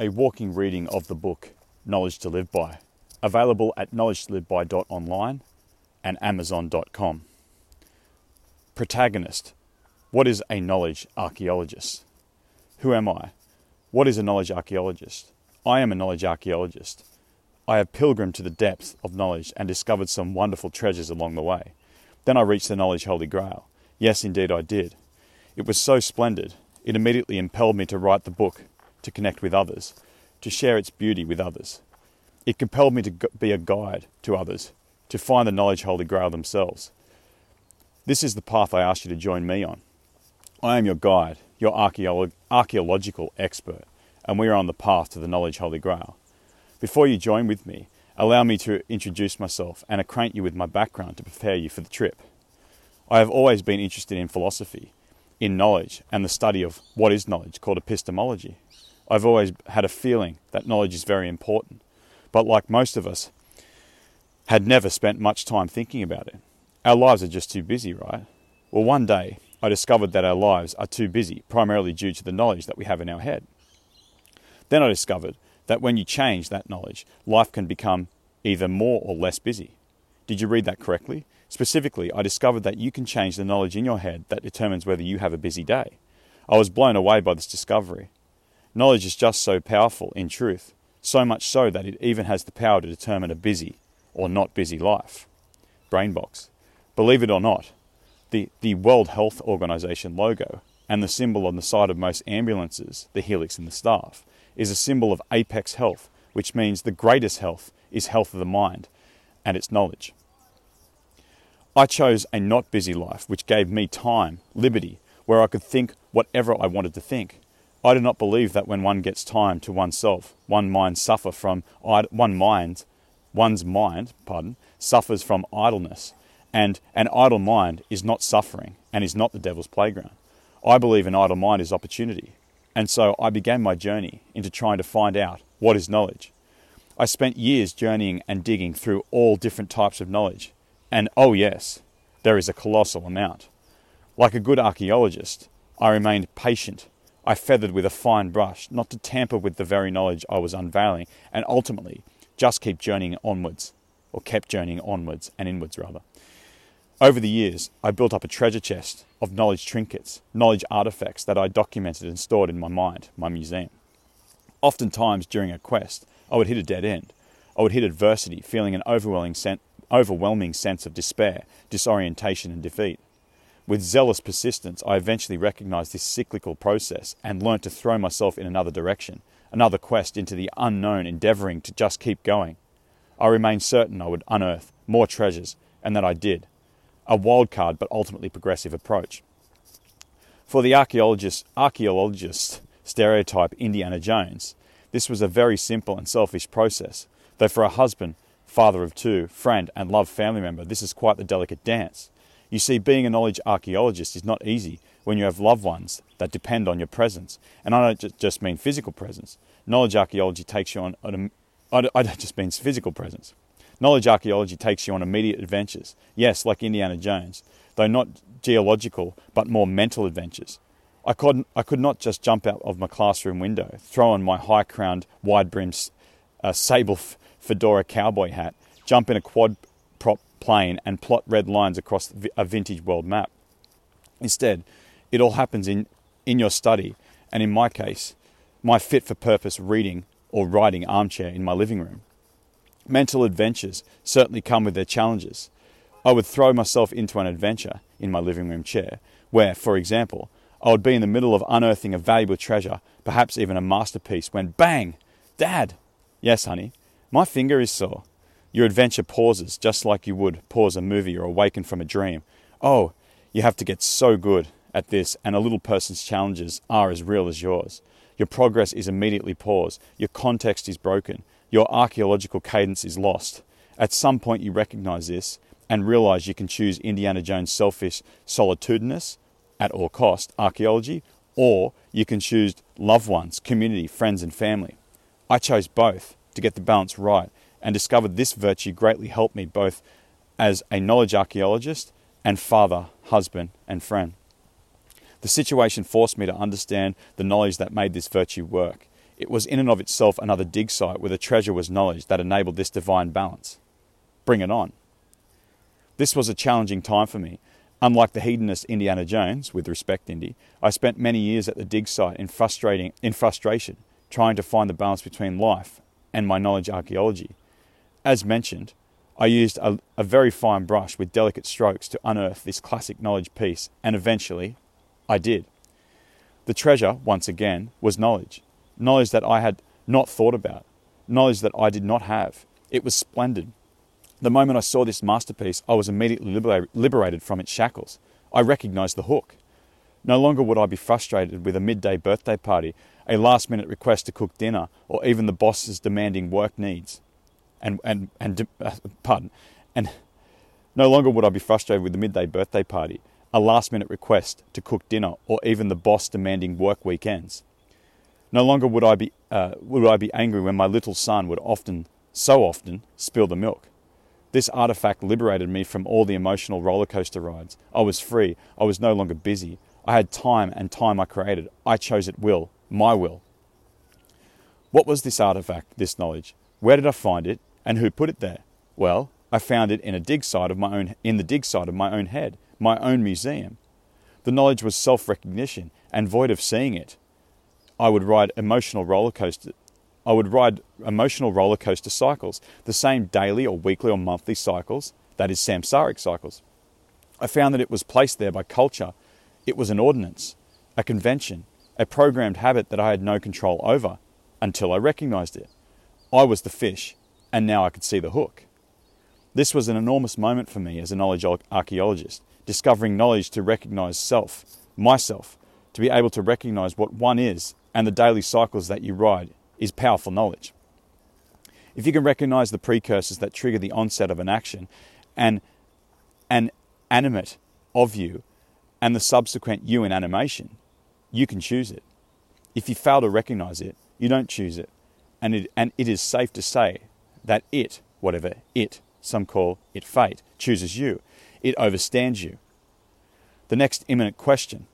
a walking reading of the book Knowledge to Live By, available at knowledgetoliveby.online and amazon.com. Protagonist: what is a knowledge archaeologist? Who am I? What is a knowledge archaeologist? I am a knowledge archaeologist. I have pilgrimed to the depths of knowledge and discovered some wonderful treasures along the way. Then I reached the knowledge holy grail. Yes, indeed I did. It was so splendid. It immediately impelled me to write the book, to connect with others, to share its beauty with others. It compelled me to be a guide to others, to find the knowledge holy grail themselves. This is the path I ask you to join me on. I am your guide, your archaeological expert, and we are on the path to the knowledge holy grail. Before you join with me, allow me to introduce myself and acquaint you with my background to prepare you for the trip. I have always been interested in philosophy, in knowledge, and the study of what is knowledge, called epistemology. I've always had a feeling that knowledge is very important, but like most of us, had never spent much time thinking about it. Our lives are just too busy, right? Well, one day, I discovered that our lives are too busy, primarily due to the knowledge that we have in our head. Then I discovered that when you change that knowledge, life can become either more or less busy. Did you read that correctly? Specifically, I discovered that you can change the knowledge in your head that determines whether you have a busy day. I was blown away by this discovery. Knowledge is just so powerful, in truth, so much so that it even has the power to determine a busy or not busy life. Brainbox. Believe it or not, the World Health Organization logo and the symbol on the side of most ambulances, the helix and the staff, is a symbol of apex health, which means the greatest health is health of the mind and its knowledge. I chose a not busy life, which gave me time, liberty, where I could think whatever I wanted to think. I do not believe that when one gets time to oneself, one's mind suffers from idleness, and an idle mind is not suffering and is not the devil's playground. I believe an idle mind is opportunity. And so I began my journey into trying to find out what is knowledge. I spent years journeying and digging through all different types of knowledge. And oh yes, there is a colossal amount. Like a good archaeologist, I remained patient. I feathered with a fine brush, not to tamper with the very knowledge I was unveiling, and ultimately just kept journeying onwards and inwards rather. Over the years, I built up a treasure chest of knowledge trinkets, knowledge artifacts that I documented and stored in my mind, my museum. Oftentimes during a quest, I would hit a dead end. I would hit adversity, feeling an overwhelming sense of despair, disorientation and defeat. With zealous persistence, I eventually recognized this cyclical process and learned to throw myself in another direction, another quest into the unknown, endeavoring to just keep going. I remained certain I would unearth more treasures, and that I did. A wild card but ultimately progressive approach. For the archaeologist stereotype Indiana Jones, this was a very simple and selfish process, though for a husband, father of two, friend and loved family member, this is quite the delicate dance. You see, being a knowledge archaeologist is not easy when you have loved ones that depend on your presence. And I don't just mean physical presence. Knowledge archaeology takes you on immediate adventures. Yes, like Indiana Jones, though not geological, but more mental adventures. I could not just jump out of my classroom window, throw on my high-crowned, wide-brimmed, sable fedora cowboy hat, jump in a quad-prop plane and plot red lines across a vintage world map. Instead, it all happens in your study, and in my case, my fit-for-purpose reading or writing armchair in my living room. Mental adventures certainly come with their challenges. I would throw myself into an adventure in my living room chair where, for example, I would be in the middle of unearthing a valuable treasure, perhaps even a masterpiece, when bang! Dad! Yes, honey, my finger is sore. Your adventure pauses just like you would pause a movie or awaken from a dream. Oh, you have to get so good at this, and a little person's challenges are as real as yours. Your progress is immediately paused. Your context is broken. Your archaeological cadence is lost. At some point you recognize this and realize you can choose Indiana Jones' selfish, solitudinous, at all cost, archaeology, or you can choose loved ones, community, friends and family. I chose both to get the balance right and discovered this virtue greatly helped me both as a knowledge archaeologist and father, husband and friend. The situation forced me to understand the knowledge that made this virtue work. It was in and of itself another dig site where the treasure was knowledge that enabled this divine balance. Bring it on. This was a challenging time for me. Unlike the hedonist Indiana Jones, with respect Indy, I spent many years at the dig site in frustration, trying to find the balance between life and my knowledge archaeology. As mentioned, I used a very fine brush with delicate strokes to unearth this classic knowledge piece, and eventually, I did. The treasure, once again, was knowledge. Knowledge that I had not thought about. Knowledge that I did not have. It was splendid. The moment I saw this masterpiece, I was immediately liberated from its shackles. I recognized the hook. No longer would I be frustrated with a midday birthday party, a last-minute request to cook dinner, or even the boss's demanding work needs. No longer would I be frustrated with the midday birthday party, a last-minute request to cook dinner, or even the boss demanding work weekends. No longer would I be angry when my little son would so often spill the milk. This artifact liberated me from all the emotional rollercoaster rides. I was free. I was no longer busy. I had time, and time I created. I chose at will, my will. What was this artifact, this knowledge? Where did I find it, and who put it there? Well, I found it in the dig site of my own head, my own museum. The knowledge was self-recognition, and void of seeing it, I would ride emotional roller coaster cycles, the same daily or weekly or monthly cycles, that is samsaric cycles. I found that it was placed there by culture. It was an ordinance, a convention, a programmed habit that I had no control over until I recognized it. I was the fish, and now I could see the hook. This was an enormous moment for me as a knowledge archaeologist, discovering knowledge to recognize self, myself, to be able to recognize what one is and the daily cycles that you ride is powerful knowledge. If you can recognize the precursors that trigger the onset of an action and an animate of you and the subsequent you in animation, you can choose it. If you fail to recognize it, you don't choose it. And it is safe to say that it, whatever it, some call it fate, chooses you. It overstands you. The next imminent question,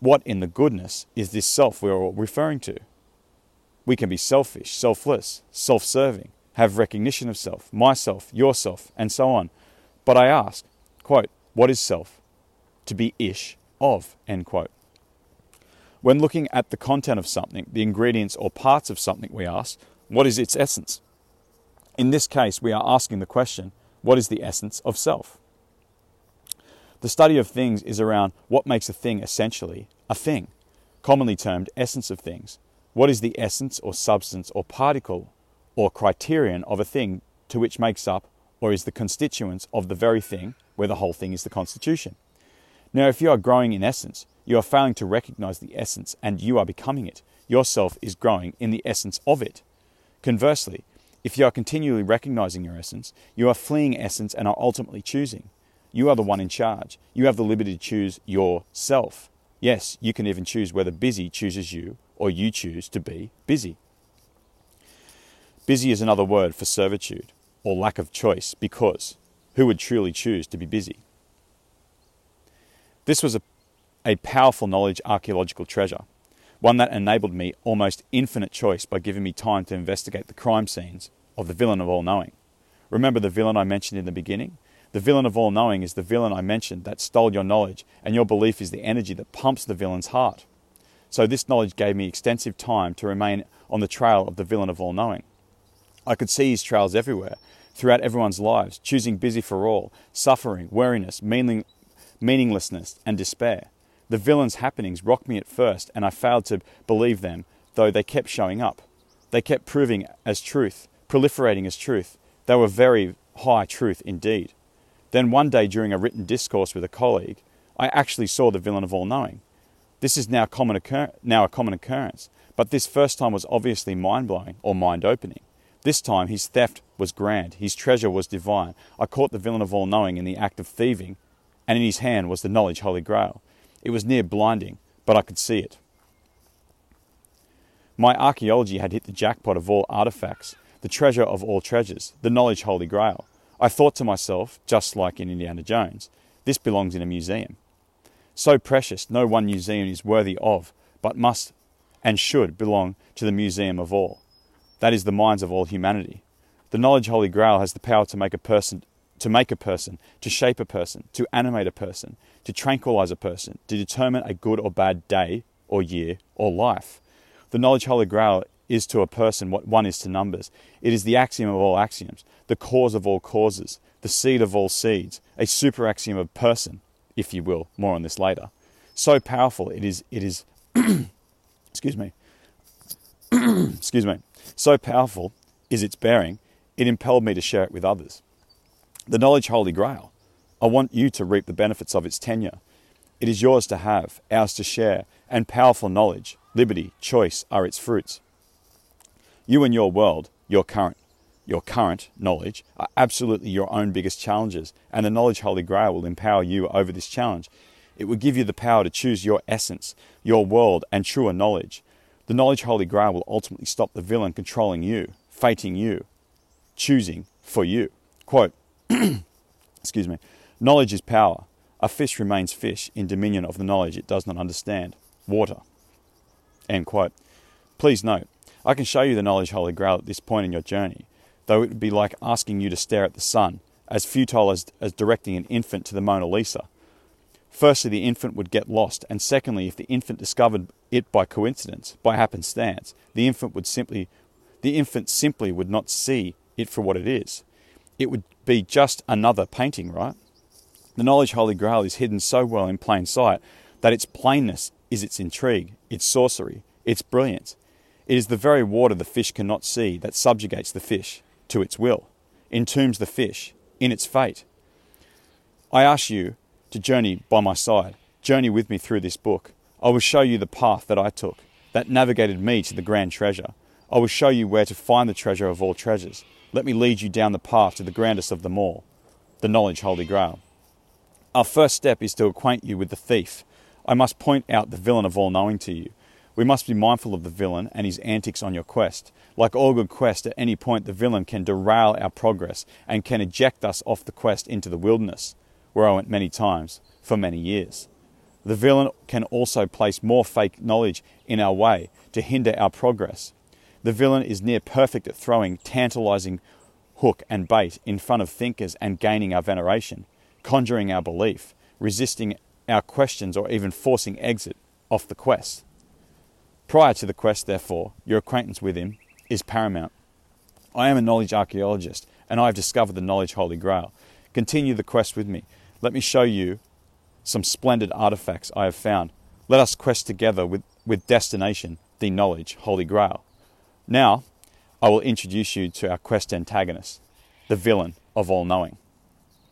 what in the goodness is this self we're all referring to? We can be selfish, selfless, self-serving, have recognition of self, myself, yourself, and so on. But I ask, quote, what is self? To be ish of, end quote. When looking at the content of something, the ingredients or parts of something, we ask, what is its essence? In this case, we are asking the question, what is the essence of self? The study of things is around what makes a thing essentially a thing, commonly termed essence of things. What is the essence or substance or particle or criterion of a thing to which makes up or is the constituents of the very thing where the whole thing is the constitution? Now, if you are growing in essence, you are failing to recognize the essence and you are becoming it. Yourself is growing in the essence of it. Conversely, if you are continually recognizing your essence, you are fleeing essence and are ultimately choosing. You are the one in charge. You have the liberty to choose yourself. Yes, you can even choose whether busy chooses you or you choose to be busy. Busy is another word for servitude or lack of choice, because who would truly choose to be busy? This was a powerful knowledge archaeological treasure, one that enabled me almost infinite choice by giving me time to investigate the crime scenes of the villain of all knowing. Remember the villain I mentioned in the beginning? The villain of all knowing is the villain I mentioned that stole your knowledge, and your belief is the energy that pumps the villain's heart. So this knowledge gave me extensive time to remain on the trail of the villain of all knowing. I could see his trails everywhere, throughout everyone's lives, choosing busy for all, suffering, weariness, meaninglessness, and despair. The villain's happenings rocked me at first, and I failed to believe them, though they kept showing up. They kept proving as truth, proliferating as truth. They were very high truth indeed. Then one day during a written discourse with a colleague, I actually saw the villain of all knowing. This is now a common occurrence, but this first time was obviously mind-blowing or mind-opening. This time his theft was grand, his treasure was divine. I caught the villain of all knowing in the act of thieving, and in his hand was the knowledge holy grail. It was near blinding, but I could see it. My archaeology had hit the jackpot of all artifacts, the treasure of all treasures, the knowledge holy grail. I thought to myself, just like in Indiana Jones, this belongs in a museum. So precious, no one museum is worthy of, but must and should belong to the museum of all. That is the minds of all humanity. The knowledge Holy Grail has the power to make a person, to shape a person, to animate a person, to tranquilize a person, to determine a good or bad day or year or life. The knowledge Holy Grail is to a person what one is to numbers. It is the axiom of all axioms, the cause of all causes, the seed of all seeds, a super axiom of person, if you will. More on this later. So powerful it is excuse me. So powerful is its bearing, it impelled me to share it with others. The knowledge Holy Grail. I want you to reap the benefits of its tenure. It is yours to have, ours to share, and powerful knowledge, liberty, choice are its fruits. You and your world, your current knowledge, are absolutely your own biggest challenges, and the knowledge Holy Grail will empower you over this challenge. It will give you the power to choose your essence, your world, and truer knowledge. The knowledge Holy Grail will ultimately stop the villain controlling you, fating you, choosing for you. Quote, excuse me, knowledge is power. A fish remains fish in dominion of the knowledge it does not understand. Water. End quote. Please note, I can show you the knowledge Holy Grail at this point in your journey, though it would be like asking you to stare at the sun, as futile as directing an infant to the Mona Lisa. Firstly, the infant would get lost, and secondly, if the infant discovered it by coincidence, by happenstance, the infant simply would not see it for what it is. It would be just another painting, right? The knowledge Holy Grail is hidden so well in plain sight that its plainness is its intrigue, its sorcery, its brilliance. It is the very water the fish cannot see that subjugates the fish to its will, entombs the fish in its fate. I ask you to journey by my side, journey with me through this book. I will show you the path that I took, that navigated me to the grand treasure. I will show you where to find the treasure of all treasures. Let me lead you down the path to the grandest of them all, the knowledge Holy Grail. Our first step is to acquaint you with the thief. I must point out the villain of all knowing to you. We must be mindful of the villain and his antics on your quest. Like all good quests, at any point the villain can derail our progress and can eject us off the quest into the wilderness, where I went many times for many years. The villain can also place more fake knowledge in our way to hinder our progress. The villain is near perfect at throwing tantalizing hook and bait in front of thinkers and gaining our veneration, conjuring our belief, resisting our questions, or even forcing exit off the quest. Prior to the quest, therefore, your acquaintance with him is paramount. I am a knowledge archaeologist, and I have discovered the knowledge Holy Grail. Continue the quest with me. Let me show you some splendid artifacts I have found. Let us quest together with destination, the knowledge Holy Grail. Now, I will introduce you to our quest antagonist, the villain of all knowing.